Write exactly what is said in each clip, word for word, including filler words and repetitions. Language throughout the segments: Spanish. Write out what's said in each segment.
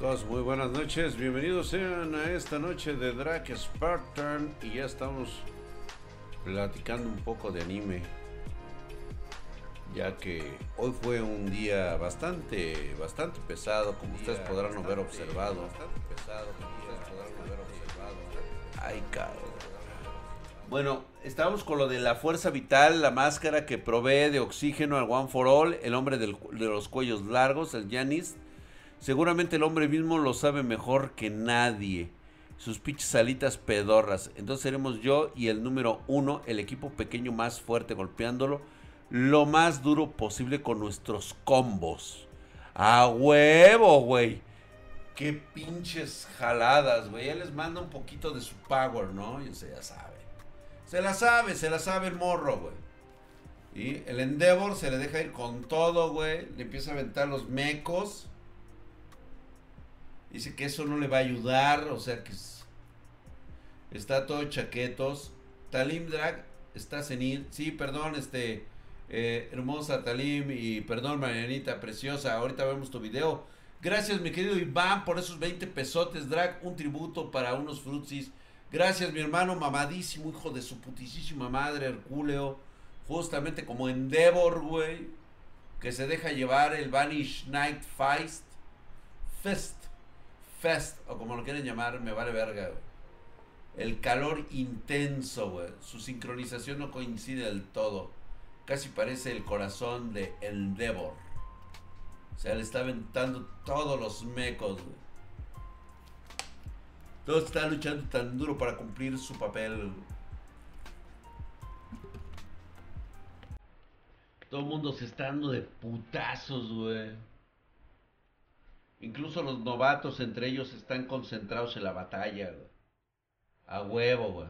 Chicos, muy buenas noches, bienvenidos sean a esta noche de Drake Spartan. Y ya estamos platicando un poco de anime, ya que hoy fue un día bastante, bastante pesado, como ustedes podrán haber observado. Ay, cabrón. Bueno, estábamos con lo de la fuerza vital, la máscara que provee de oxígeno al One for All, el hombre del, de los cuellos largos, el Giannis. Seguramente el hombre mismo lo sabe mejor que nadie. Sus pinches alitas pedorras. Entonces seremos yo y el número uno, el equipo pequeño más fuerte, golpeándolo lo más duro posible con nuestros combos. ¡A huevo, güey! ¡Qué pinches jaladas, güey! Ya les manda un poquito de su power, ¿no? Y se ya sabe. Se la sabe, se la sabe el morro, güey. Y el Endeavor se le deja ir con todo, güey. Le empieza a aventar los mecos. Dice que eso no le va a ayudar, o sea que es... está todo chaquetos. Talim Drag está senil. Sí, perdón, este... Eh, hermosa Talim y perdón Marianita, preciosa. Ahorita vemos tu video. Gracias mi querido Iván por esos veinte pesotes, Drag. Un tributo para unos frutsis. Gracias mi hermano, mamadísimo, hijo de su putisísima madre, Herculeo. Justamente como Endeavor, güey. Que se deja llevar el Vanish Night Feist. Fest. Fest, o como lo quieren llamar, me vale verga, güey. El calor intenso, güey. Su sincronización no coincide del todo. Casi parece el corazón de Endeavor. O sea, le está aventando todos los mecos, güey. Todo está luchando tan duro para cumplir su papel, güey. Todo el mundo se está dando de putazos, güey. Incluso los novatos entre ellos están concentrados en la batalla, güey. A huevo, güey.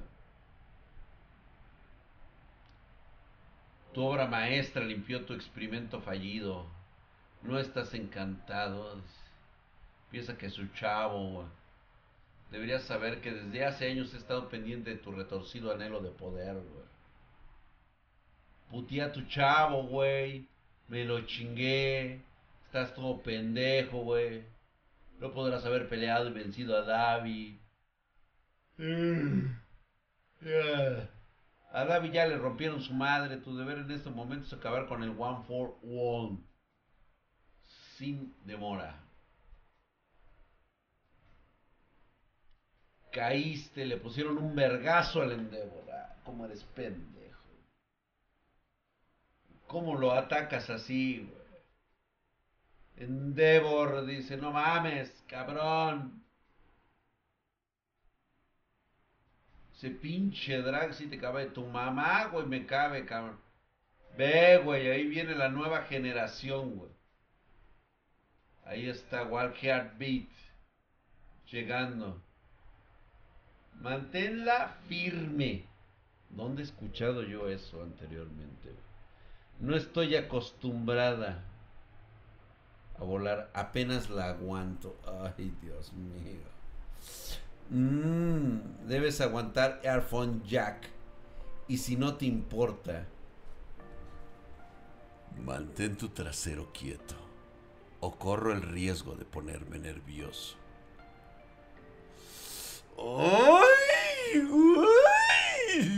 Tu obra maestra limpió tu experimento fallido. No estás encantado. Piensa que es un chavo, güey. Deberías saber que desde hace años he estado pendiente de tu retorcido anhelo de poder, güey. Putea a tu chavo, güey. Me lo chingué. Estás todo pendejo, güey. No podrás haber peleado y vencido a Davi. Mm. Yeah. A Davi ya le rompieron su madre. Tu deber en este momento es acabar con el One for All. Sin demora. Caíste, le pusieron un vergazo al Endeavor. Ah, ¿cómo eres pendejo? ¿Cómo lo atacas así, güey? Endeavor dice, no mames, cabrón. Ese pinche drag si te cabe tu mamá, güey, me cabe, cabrón. Ve, güey, ahí viene la nueva generación, güey. Ahí está Wild Heartbeat llegando. Manténla firme. ¿Dónde he escuchado yo eso anteriormente, güey? No estoy acostumbrada a volar, apenas la aguanto. Ay, Dios mío. Mm, debes aguantar Earphone Jack. Y si no te importa, mantén tu trasero quieto o corro el riesgo de ponerme nervioso. ¡Ay, güey!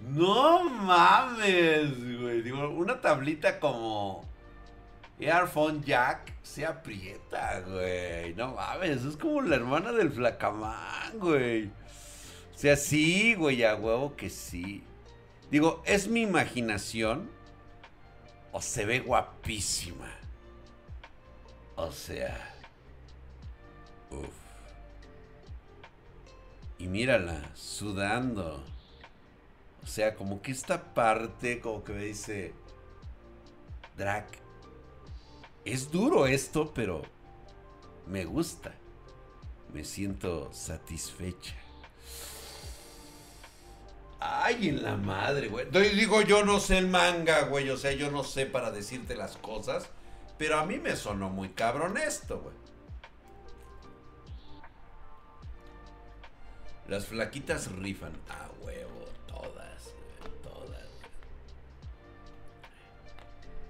No mames, güey. Digo, una tablita como Earphone Jack se aprieta, güey. No mames, es como la hermana del Flacamán, güey. O sea, sí, güey, a huevo que sí. Digo, ¿es mi imaginación? O se ve guapísima. O sea, uff. Y mírala, sudando. O sea, como que esta parte, como que me dice, Drag, es duro esto, pero me gusta. Me siento satisfecha. Ay, en la madre, güey. Digo, yo no sé el manga, güey. O sea, yo no sé para decirte las cosas. Pero a mí me sonó muy cabrón esto, güey. Las flaquitas rifan. Ah, huevo. Todas, todas.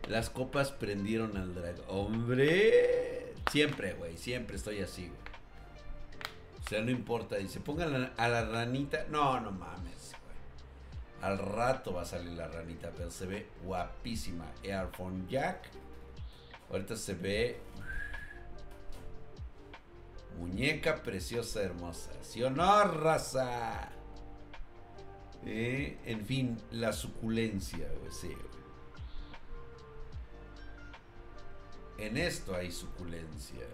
Las copas prendieron al drag. ¡Hombre! Siempre, güey, siempre estoy así, güey. O sea, no importa, dice, pongan a la ranita. No, no mames, güey. Al rato va a salir la ranita, pero se ve guapísima. Earphone Jack. Ahorita se ve... Muñeca preciosa, hermosa. ¿Sí o no, raza? Eh, en fin, la suculencia, güey, sí, güey. En esto hay suculencia.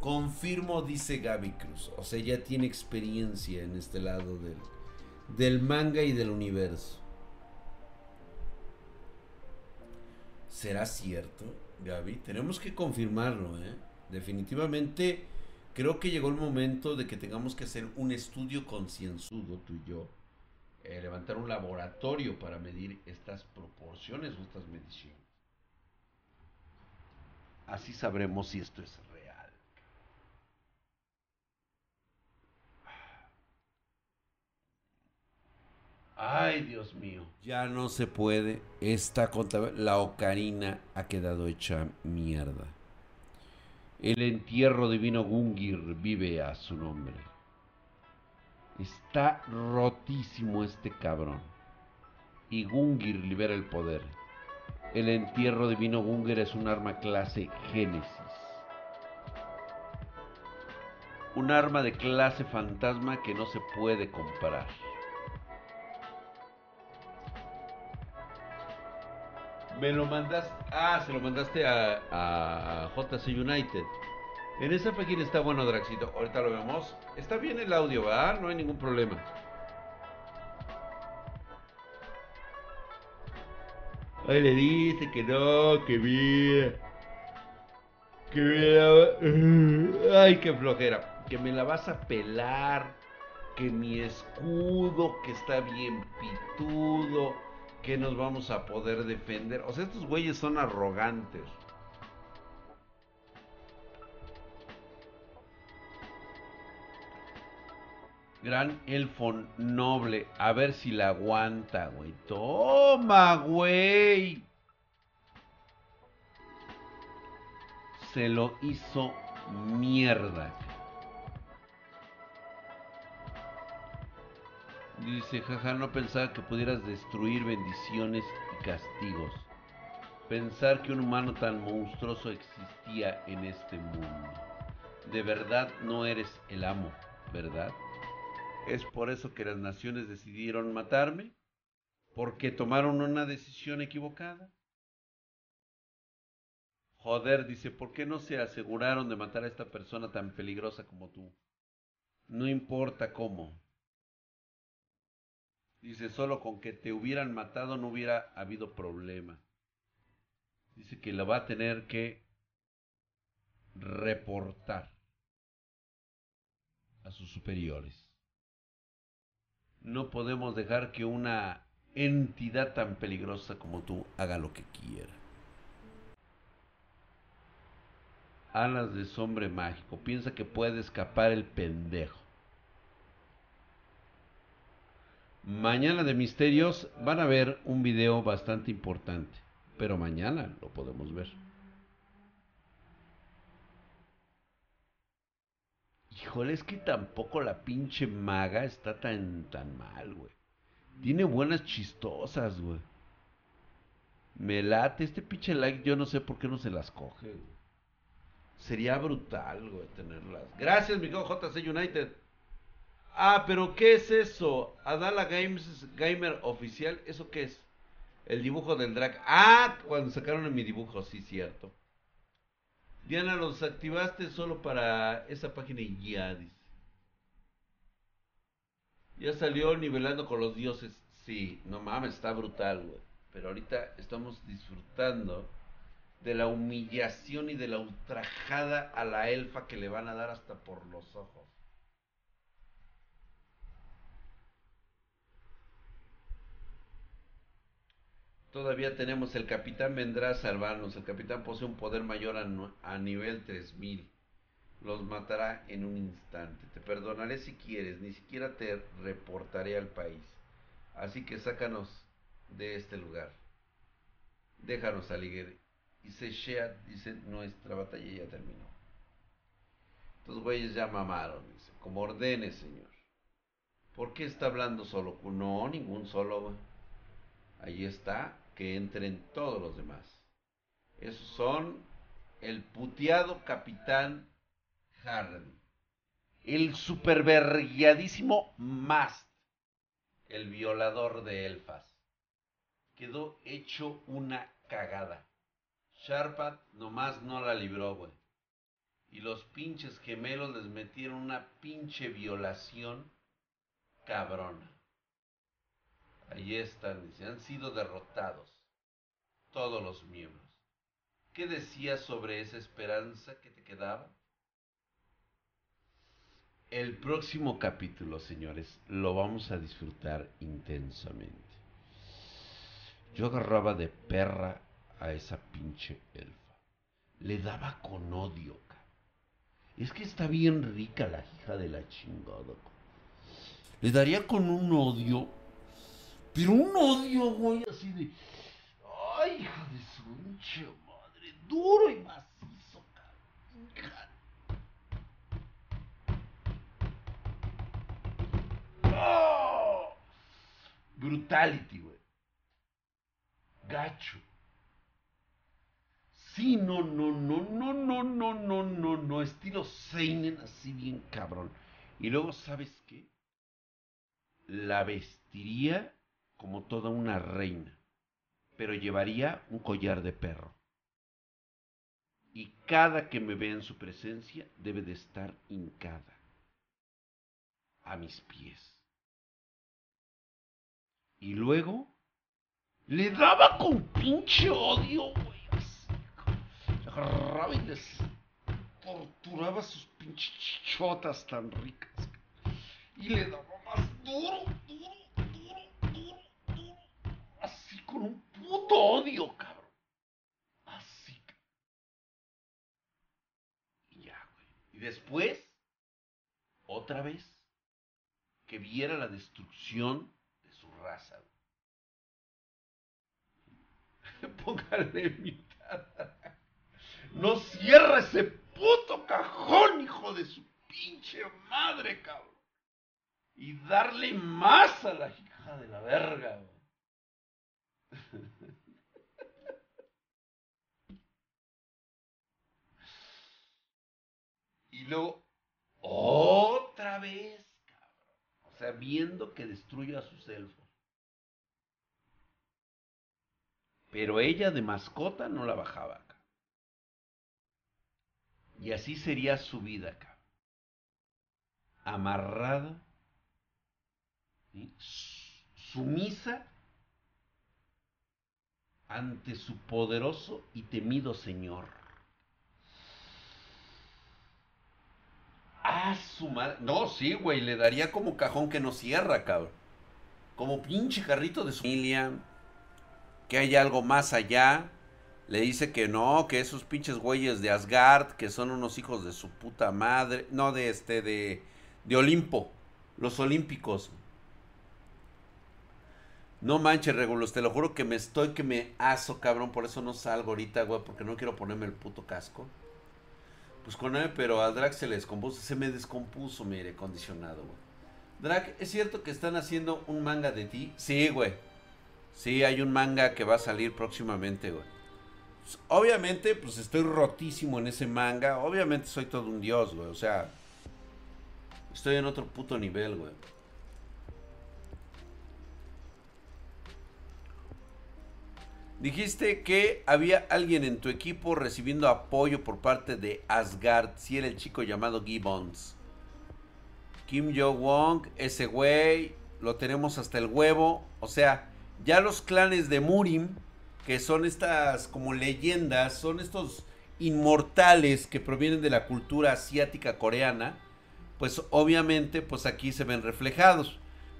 Confirmo, dice Gaby Cruz. O sea, ya tiene experiencia en este lado del, del manga y del universo. ¿Será cierto, Gaby? Tenemos que confirmarlo, ¿eh? Definitivamente creo que llegó el momento de que tengamos que hacer un estudio concienzudo, tú y yo. Eh, levantar un laboratorio para medir estas proporciones o estas mediciones. Así sabremos si esto es real. Ay, Dios mío. Ya no se puede. Esta contabilidad. La ocarina ha quedado hecha mierda. El entierro divino Gungir vive a su nombre. Está rotísimo este cabrón. Y Gungir libera el poder. El entierro divino Gungir es un arma clase Génesis. Un arma de clase fantasma que no se puede comprar. Me lo mandaste... Ah, se lo mandaste a, a J C United. En esa página está bueno, Draxito. Ahorita lo vemos. Está bien el audio, ¿verdad? No hay ningún problema. Ay, le dice que no, que bien. Que me la... Ay, qué flojera. Que me la vas a pelar. Que mi escudo, que está bien pitudo. Que nos vamos a poder defender. O sea, estos güeyes son arrogantes. Gran elfo noble. A ver si la aguanta, güey. Toma, güey. Se lo hizo mierda. Dice, jaja, no pensaba que pudieras destruir bendiciones y castigos. Pensar que un humano tan monstruoso existía en este mundo. De verdad no eres el amo, ¿verdad? Es por eso que las naciones decidieron matarme, porque tomaron una decisión equivocada. Joder, dice, ¿por qué no se aseguraron de matar a esta persona tan peligrosa como tú? No importa cómo. Dice, solo con que te hubieran matado no hubiera habido problema. Dice que la va a tener que reportar a sus superiores. No podemos dejar que una entidad tan peligrosa como tú haga lo que quiera. Alas de sombre mágico. Piensa que puede escapar el pendejo. Mañana de misterios van a ver un video bastante importante. Pero mañana lo podemos ver. Híjole, es que tampoco la pinche maga está tan, tan mal, güey. Tiene buenas chistosas, güey. Me late. Este pinche like yo no sé por qué no se las coge, güey. Sería brutal, güey, tenerlas. Gracias, mi amigo J C United. Ah, pero ¿qué es eso? Adala Games Gamer Oficial. ¿Eso qué es? El dibujo del drag. Ah, cuando sacaron mi dibujo, sí, cierto. Diana, los activaste solo para esa página y ya, dice. Ya salió Nivelando con los Dioses. Sí, no mames, está brutal, güey. Pero ahorita estamos disfrutando de la humillación y de la ultrajada a la elfa que le van a dar hasta por los ojos. Todavía tenemos, el capitán vendrá a salvarnos. El capitán posee un poder mayor a, a nivel tres mil. Los matará en un instante. Te perdonaré si quieres. Ni siquiera te reportaré al país. Así que sácanos de este lugar. Déjanos salir, Dice Sheat, dice, nuestra batalla ya terminó. Estos güeyes ya mamaron, dice, como ordene, señor. ¿Por qué está hablando solo? No, ningún solo, güey. Ahí está, que entren todos los demás. Esos son el puteado capitán Harden, el superverguiadísimo Mast, el violador de elfas. Quedó hecho una cagada. Sharpat nomás no la libró, güey. Y los pinches gemelos les metieron una pinche violación cabrona. Ahí están, dice, han sido derrotados todos los miembros. ¿Qué decías sobre esa esperanza que te quedaba? El próximo capítulo, señores, lo vamos a disfrutar intensamente. Yo agarraba de perra a esa pinche elfa. Le daba con odio, cabrón. Es que está bien rica la hija de la chingada, cabrón. Le daría con un odio, pero un odio, güey, así de... ¡Ay, hija de su pinche madre! Duro y macizo, cabrón. ¡Oh! Brutality, güey. Gacho. Sí, no, no, no, no, no, no, no, no, no. Estilo seinen, así bien cabrón. Y luego, ¿sabes qué? La vestiría como toda una reina, pero llevaría un collar de perro. Y cada que me vea en su presencia debe de estar hincada a mis pies. Y luego le daba con pinche odio, güey. Le agarraba y les torturaba sus pinches chichotas tan ricas. Y le daba más duro, duro, duro, duro, duro. Así con un puto odio, cabrón. Así, cabrón. Y ya, güey. Y después, otra vez, que viera la destrucción de su raza, güey. Póngale mitad. No cierra ese puto cajón, hijo de su pinche madre, cabrón. Y darle más a la hija de la verga, güey. Y luego, otra vez, cabrón. O sea, viendo que destruye a sus elfos. Pero ella de mascota no la bajaba, cabrón. Y así sería su vida, cabrón. Amarrada. ¿Sí? Sumisa ante su poderoso y temido señor. Ah, su madre. No, sí, güey, le daría como cajón que no cierra, cabrón. Como pinche carrito de su familia. Que hay algo más allá. Le dice que no, que esos pinches güeyes de Asgard, que son unos hijos de su puta madre. No, de este, de, de Olimpo. Los olímpicos. No manches, Regulus, te lo juro que me estoy, que me aso, cabrón. Por eso no salgo ahorita, güey, porque no quiero ponerme el puto casco. Pues con él, pero a Drake se le descompuso. Se me descompuso, mi aire acondicionado, güey. Drake, ¿es cierto que están haciendo un manga de ti? Sí, güey. Sí, hay un manga que va a salir próximamente, güey. Pues, obviamente, pues estoy rotísimo en ese manga. Obviamente soy todo un dios, güey. O sea, estoy en otro puto nivel, güey. Dijiste que había alguien en tu equipo recibiendo apoyo por parte de Asgard. Si era el chico llamado Gibbons. Kim Jong-wong, ese güey, lo tenemos hasta el huevo. O sea, ya los clanes de Murim, que son estas como leyendas, son estos inmortales que provienen de la cultura asiática coreana, pues obviamente pues aquí se ven reflejados.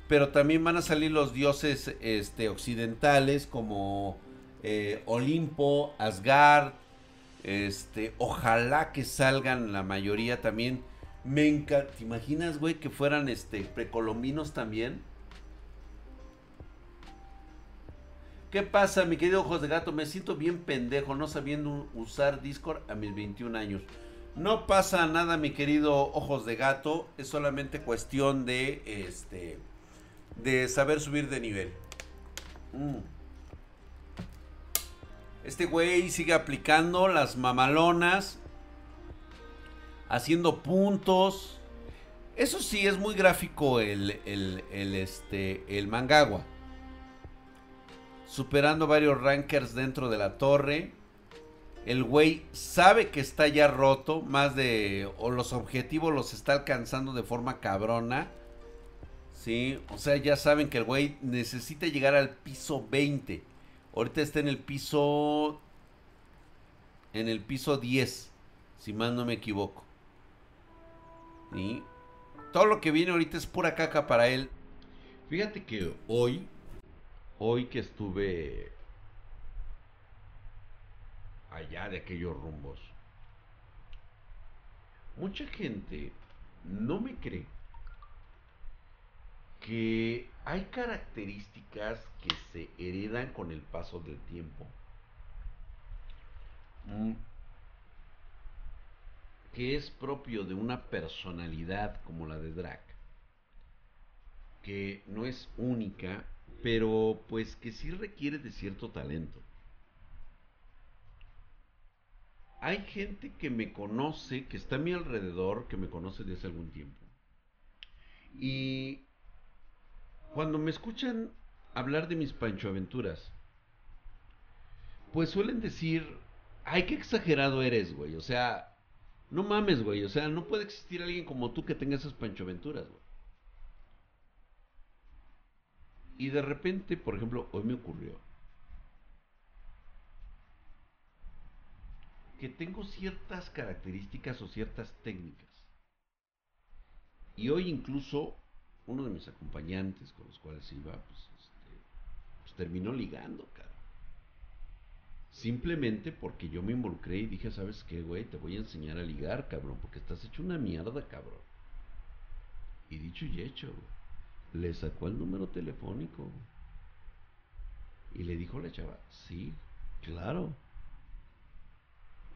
Pero también van a salir los dioses este, occidentales como... Eh, Olimpo, Asgard, este, ojalá que salgan la mayoría también. Me encanta. ¿Te imaginas, güey, que fueran este precolombinos también? ¿Qué pasa, mi querido Ojos de Gato? Me siento bien pendejo no sabiendo usar Discord a mis veintiún años. No pasa nada, mi querido Ojos de Gato. Es solamente cuestión de, este, de saber subir de nivel. Mm. Este güey sigue aplicando las mamalonas, haciendo puntos. Eso sí, es muy gráfico el, el, el, este, el mangawa. Superando varios rankers dentro de la torre. El güey sabe que está ya roto. Más de... O los objetivos los está alcanzando de forma cabrona. Sí, o sea, ya saben que el güey necesita llegar al piso veinte. Ahorita está en el piso... En el piso diez. Si más no me equivoco. ¿Sí? Todo lo que viene ahorita es pura caca para él. Fíjate que hoy... Hoy que estuve allá de aquellos rumbos, mucha gente no me cree que hay características que se heredan con el paso del tiempo. Mm. Que es propio de una personalidad como la de Drake, que no es única, pero pues que sí requiere de cierto talento. Hay gente que me conoce, que está a mi alrededor, que me conoce desde hace algún tiempo. Y cuando me escuchan hablar de mis panchoaventuras, pues suelen decir, ay, qué exagerado eres, güey. O sea, no mames, güey. O sea, no puede existir alguien como tú que tenga esas panchoaventuras, güey. Y de repente, por ejemplo, hoy me ocurrió que tengo ciertas características o ciertas técnicas. Y hoy incluso uno de mis acompañantes con los cuales iba, pues, este, pues terminó ligando, cara. Simplemente porque yo me involucré y dije, ¿sabes qué, güey? Te voy a enseñar a ligar, cabrón, porque estás hecho una mierda, cabrón. Y dicho y hecho, güey. Le sacó el número telefónico y le dijo a la chava, sí, claro.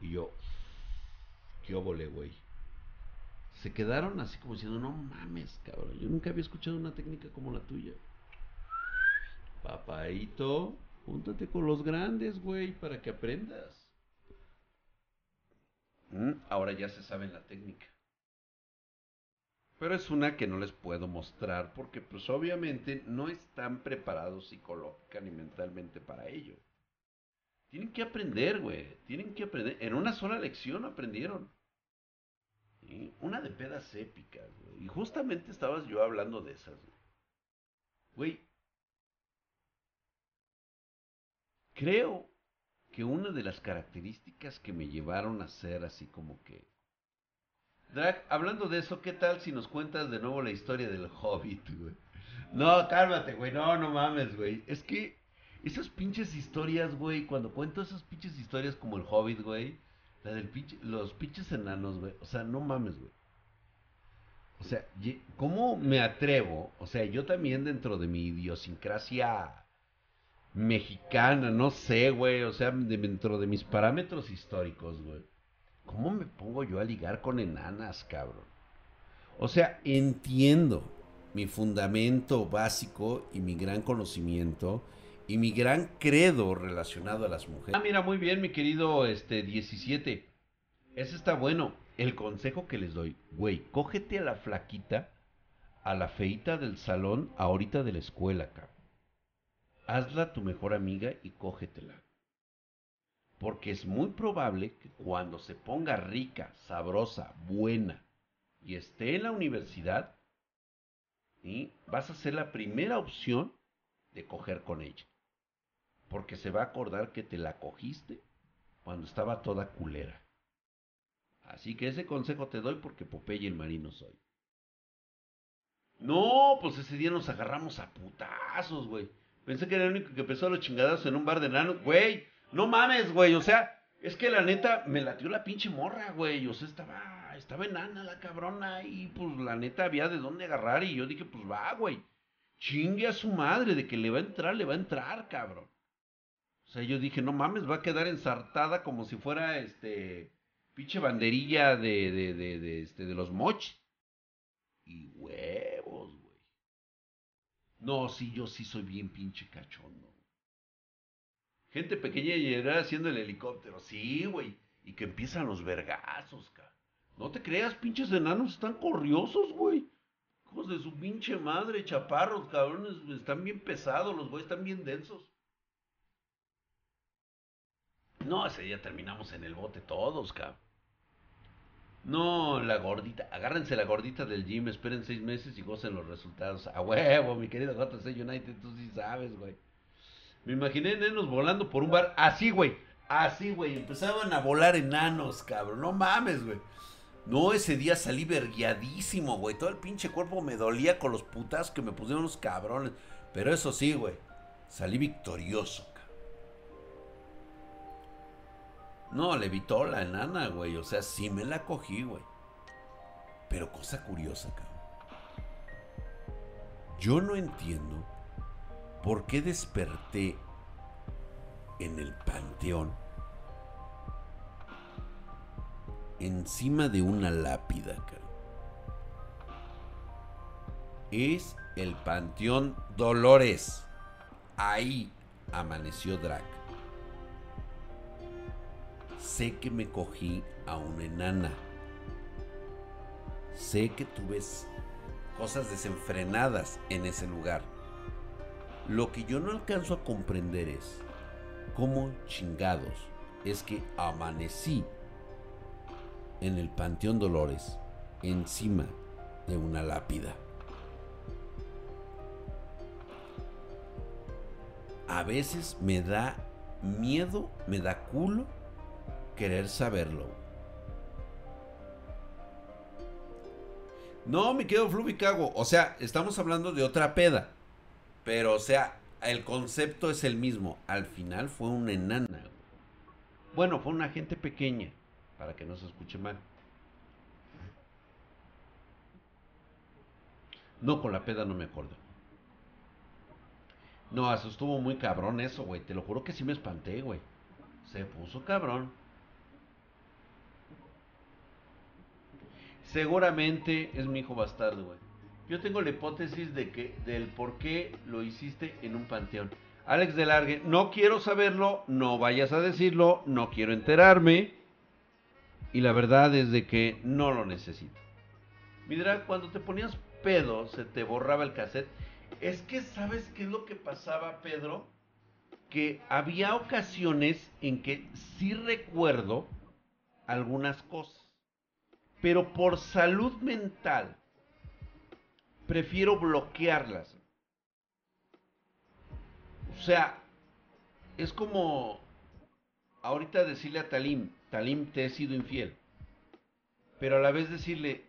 Y yo, qué óvole, güey. Se quedaron así como diciendo, no mames, cabrón, yo nunca había escuchado una técnica como la tuya. Papaito, júntate con los grandes, güey, para que aprendas. Mm, ahora ya se sabe la técnica. Pero es una que no les puedo mostrar porque pues obviamente no están preparados psicológica ni mentalmente para ello. Tienen que aprender, güey. Tienen que aprender. En una sola lección aprendieron. ¿Sí? Una de pedas épicas, güey. Y justamente estabas yo hablando de esas, güey. Güey. Creo que una de las características que me llevaron a ser así como que... Drake, hablando de eso, ¿qué tal si nos cuentas de nuevo la historia del Hobbit, güey? No, cálmate, güey, no, no mames, güey. Es que esas pinches historias, güey, cuando cuento esas pinches historias como el Hobbit, güey, la del pinche, los pinches enanos, güey, o sea, no mames, güey. O sea, ¿cómo me atrevo? O sea, yo también dentro de mi idiosincrasia mexicana, no sé, güey, o sea, dentro de mis parámetros históricos, güey. ¿Cómo me pongo yo a ligar con enanas, cabrón? O sea, entiendo mi fundamento básico y mi gran conocimiento y mi gran credo relacionado a las mujeres. Ah, mira, muy bien, mi querido este diecisiete. Ese está bueno. El consejo que les doy, güey, cógete a la flaquita, a la feita del salón, ahorita de la escuela, cabrón. Hazla tu mejor amiga y cógetela. Porque es muy probable que cuando se ponga rica, sabrosa, buena y esté en la universidad, ¿sí? Vas a ser la primera opción de coger con ella. Porque se va a acordar que te la cogiste cuando estaba toda culera. Así que ese consejo te doy porque Popeye el marino soy. No, pues ese día nos agarramos a putazos, güey. Pensé que era el único que empezó a los chingadazos en un bar de enanos, güey. No mames, güey, o sea, es que la neta me latió la pinche morra, güey, o sea, estaba, estaba enana la cabrona y pues la neta había de dónde agarrar y yo dije, pues va, güey, chingue a su madre de que le va a entrar, le va a entrar, cabrón. O sea, yo dije, no mames, va a quedar ensartada como si fuera, este, pinche banderilla de, de, de, de, este, de los mochis. Y huevos, güey. No, sí, yo sí soy bien pinche cachondo. Gente pequeña llegará haciendo el helicóptero. Sí, güey. Y que empiezan los vergazos, cabrón. No te creas, pinches enanos están corriosos, güey. Hijos de su pinche madre, chaparros, cabrones. Están bien pesados, los güeyes están bien densos. No, ese día terminamos en el bote todos, cabrón. No, la gordita. Agárrense la gordita del gym, esperen seis meses y gocen los resultados. A huevo, mi querido J C United, tú sí sabes, güey. Me imaginé enanos volando por un bar. Así, güey. Así, güey. Empezaban a volar enanos, cabrón. No mames, güey. No, ese día salí verguiadísimo, güey. Todo el pinche cuerpo me dolía con los putazos que me pusieron los cabrones. Pero eso sí, güey. Salí victorioso, cabrón. No, levitó la enana, güey. O sea, sí me la cogí, güey. Pero cosa curiosa, cabrón. Yo no entiendo por qué desperté en el panteón encima de una lápida, cabrón. Es el panteón Dolores. Ahí amaneció Drac. Sé que me cogí a una enana. Sé que tuve cosas desenfrenadas en ese lugar. Lo que yo no alcanzo a comprender es cómo chingados es que amanecí en el Panteón Dolores encima de una lápida. A veces me da miedo, me da culo querer saberlo. No, me quedo fluvicago. O sea, estamos hablando de otra peda. Pero, o sea, el concepto es el mismo. Al final fue una enana. Bueno, fue una gente pequeña, para que no se escuche mal. No, con la peda no me acuerdo. No, eso estuvo muy cabrón eso, güey. Te lo juro que sí me espanté, güey. Se puso cabrón. Seguramente es mi hijo bastardo, güey. Yo tengo la hipótesis de que, del por qué lo hiciste en un panteón. Alex de Largue, no quiero saberlo, no vayas a decirlo, no quiero enterarme. Y la verdad es de que no lo necesito. Mira, cuando te ponías pedo, se te borraba el cassette. Es que, ¿sabes qué es lo que pasaba, Pedro? Que había ocasiones en que sí recuerdo algunas cosas. Pero por salud mental prefiero bloquearlas. O sea, es como ahorita decirle a Talim, Talim, te he sido infiel. Pero a la vez decirle,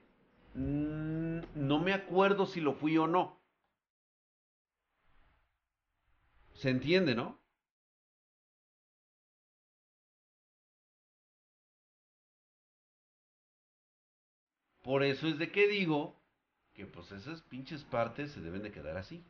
mmm, no me acuerdo si lo fui o no. ¿Se entiende, no? Por eso es de que digo que pues esas pinches partes se deben de quedar así.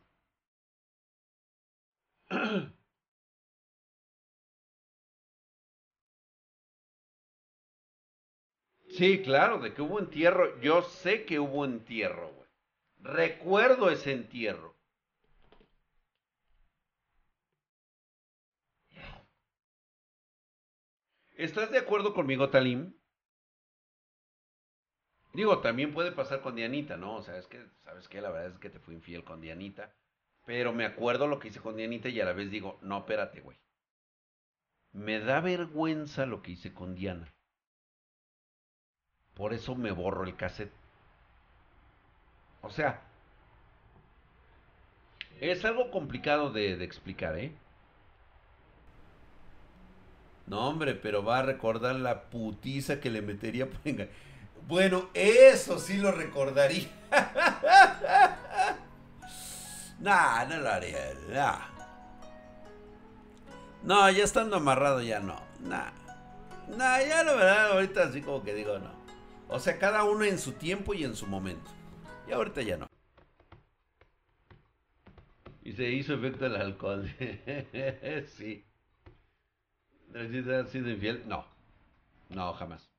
Sí, claro, de que hubo entierro. Yo sé que hubo entierro, güey. Recuerdo ese entierro. ¿Estás de acuerdo conmigo, Talim? Digo, también puede pasar con Dianita, ¿no? O sea, es que, ¿sabes qué? La verdad es que te fui infiel con Dianita. Pero me acuerdo lo que hice con Dianita y a la vez digo, no, espérate, güey. Me da vergüenza lo que hice con Diana. Por eso me borro el cassette. O sea, es algo complicado de, de explicar, ¿eh? No, hombre, pero va a recordar la putiza que le metería por engañar. Bueno, eso sí lo recordaría. Nah, no lo haría. Nah. No, ya estando amarrado ya no. Nah. Nah, ya la verdad ahorita así como que digo no. O sea, cada uno en su tiempo y en su momento. Y ahorita ya no. Y se hizo efecto el alcohol. Sí. ¿Drake ha sido infiel? No. No, jamás.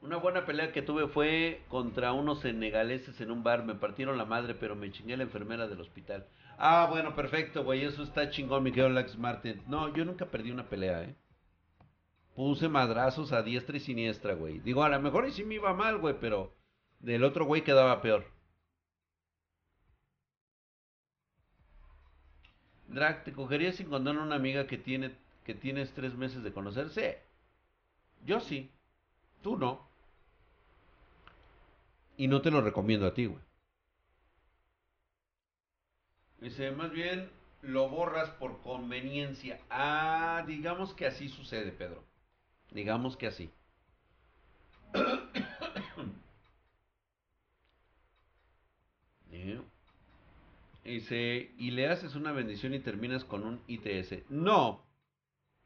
Una buena pelea que tuve fue contra unos senegaleses en un bar. Me partieron la madre, pero me chingué a la enfermera del hospital. Ah, bueno, perfecto, güey. Eso está chingón, mi querido Lax Martin. No, yo nunca perdí una pelea, eh. Puse madrazos a diestra y siniestra, güey. Digo, a lo mejor y sí me iba mal, güey, pero del otro güey quedaba peor. Drag, ¿te cogerías sin condón a una amiga que, tiene, que tienes tres meses de conocerse? Yo sí. Tú no. Y no te lo recomiendo a ti, güey. Dice, más bien lo borras por conveniencia. Ah, digamos que así sucede, Pedro. Digamos que así. Dice, y le haces una bendición y terminas con un I T S. No.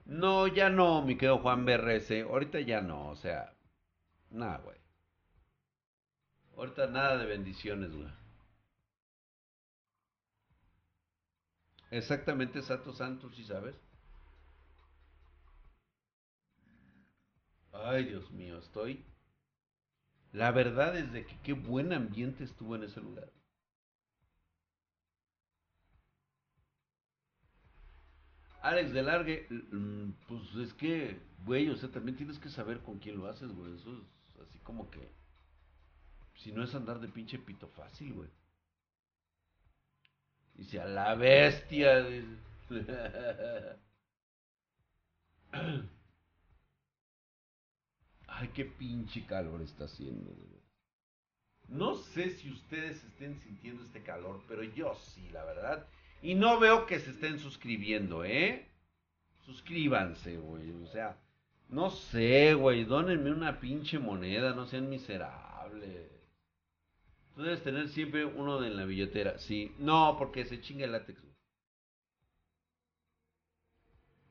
No, ya no, mi querido Juan B R S. Ahorita ya no, o sea. Nada, güey. Ahorita nada de bendiciones, güey. Exactamente, Sato Santos, ¿sí sabes? Ay, Dios mío, estoy... La verdad es de que qué buen ambiente estuvo en ese lugar. Alex de Largue, pues es que, güey, o sea, también tienes que saber con quién lo haces, güey. Eso es así como que... Si no es andar de pinche pito fácil, güey. Dice, a la bestia. Ay, qué pinche calor está haciendo, güey. No sé si ustedes estén sintiendo este calor, pero yo sí, la verdad. Y no veo que se estén suscribiendo, ¿eh? Suscríbanse, güey. O sea, no sé, güey. Dónenme una pinche moneda. No sean miserables. Tú debes tener siempre uno en la billetera. Sí. No, porque se chinga el látex, güey.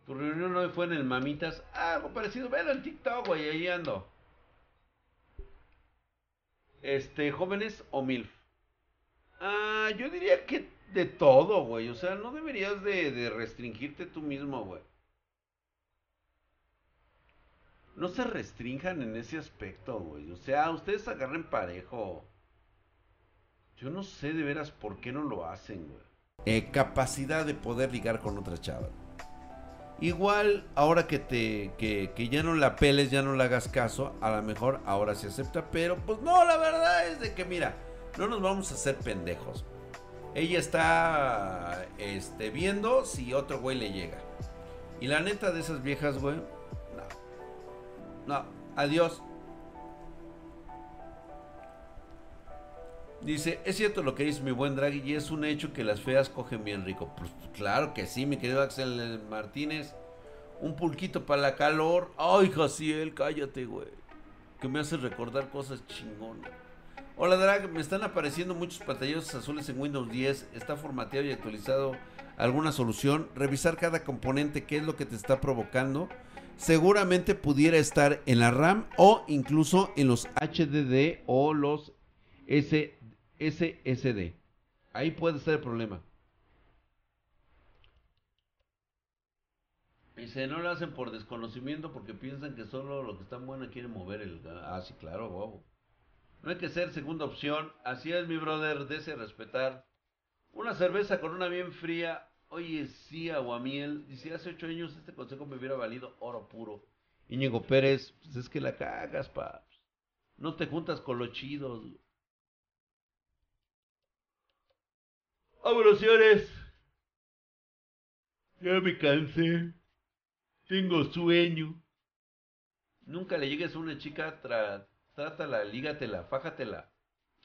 Tu reunión hoy fue en el Mamitas. Ah, algo parecido. Velo en TikTok, güey. Ahí ando. Este, jóvenes o MILF. Ah, yo diría que... De todo, güey. O sea, no deberías de, de restringirte tú mismo, güey. No se restrinjan en ese aspecto, güey. O sea, ustedes agarren parejo. Yo no sé de veras por qué no lo hacen, güey. Eh, capacidad de poder ligar con otra chava. Igual, ahora que te que, que ya no la peles, ya no la hagas caso, a lo mejor ahora se acepta, pero pues no, la verdad es de que, mira, no nos vamos a hacer pendejos. Ella está este, viendo si otro güey le llega. Y la neta de esas viejas, güey, no. No, adiós. Dice, es cierto lo que dice mi buen Draghi y es un hecho que las feas cogen bien rico. Pues claro que sí, mi querido Axel Martínez. Un pulquito para la calor. Ay, Jaciel, cállate, güey. Que me hace recordar cosas chingonas. Hola Drag, me están apareciendo muchos pantallazos azules en Windows diez, está formateado y actualizado, alguna solución, revisar cada componente, qué es lo que te está provocando, seguramente pudiera estar en la RAM o incluso en los H D D o los S S D, ahí puede estar el problema. Dice, no lo hacen por desconocimiento porque piensan que solo los que están buenos quieren mover el... Ah, sí, claro, wow. No hay que ser segunda opción. Así es, mi brother. Dese respetar. Una cerveza con una bien fría. Oye, sí, aguamiel. Dice, hace ocho años este consejo me hubiera valido oro puro. Íñigo Pérez, pues es que la cagas, pa. No te juntas con los chidos. ¡Vámonos, señores! Ya me cansé. Tengo sueño. Nunca le llegues a una chica tras... Trátala, lígatela, fájatela.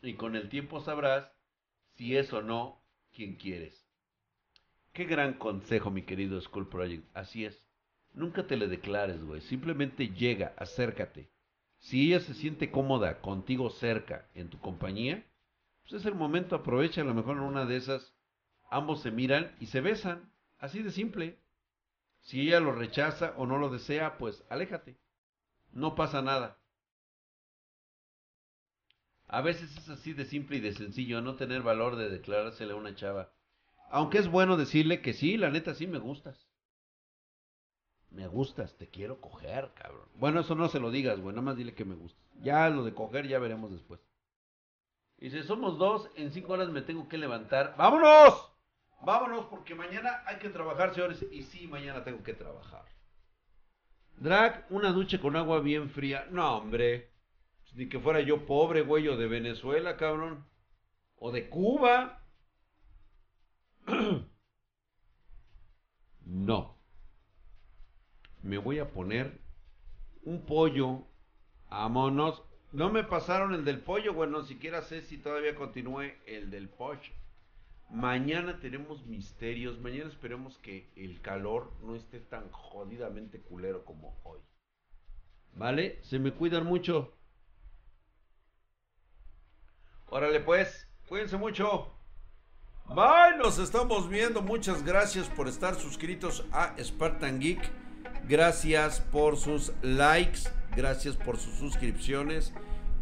Y con el tiempo sabrás si es o no quien quieres. Qué gran consejo, mi querido School Project. Así es. Nunca te le declares, güey. Simplemente llega, acércate. Si ella se siente cómoda contigo cerca, en tu compañía, pues es el momento, aprovecha. A lo mejor en una de esas, ambos se miran y se besan. Así de simple. Si ella lo rechaza o no lo desea, pues aléjate. No pasa nada. A veces es así de simple y de sencillo, no tener valor de declarársele a una chava. Aunque es bueno decirle que sí, la neta sí me gustas. Me gustas, te quiero coger, cabrón. Bueno, eso no se lo digas, güey, nada más dile que me gustas. Ya lo de coger ya veremos después. Y si somos dos, en cinco horas me tengo que levantar. ¡Vámonos! Vámonos porque mañana hay que trabajar, señores. Y sí, mañana tengo que trabajar. Drag, una ducha con agua bien fría. No, hombre. Ni que fuera yo pobre, güey, o de Venezuela, cabrón. O de Cuba. No. Me voy a poner un pollo. Vámonos. No me pasaron el del pollo, güey. No siquiera sé si todavía continúe el del pollo. Mañana tenemos misterios. Mañana esperemos que el calor no esté tan jodidamente culero como hoy. ¿Vale? Se me cuidan mucho. Órale pues, cuídense mucho. Bye, nos estamos viendo. Muchas gracias por estar suscritos a Spartan Geek. Gracias por sus likes. Gracias por sus suscripciones.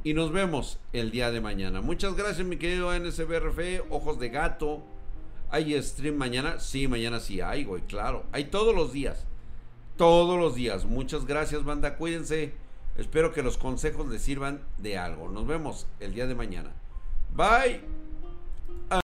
Y nos vemos el día de mañana. Muchas gracias, mi querido N C B R F. Ojos de Gato. ¿Hay stream mañana? Sí, mañana sí hay, güey, claro. Hay todos los días. Todos los días. Muchas gracias, banda. Cuídense. Espero que los consejos les sirvan de algo. Nos vemos el día de mañana. Bye.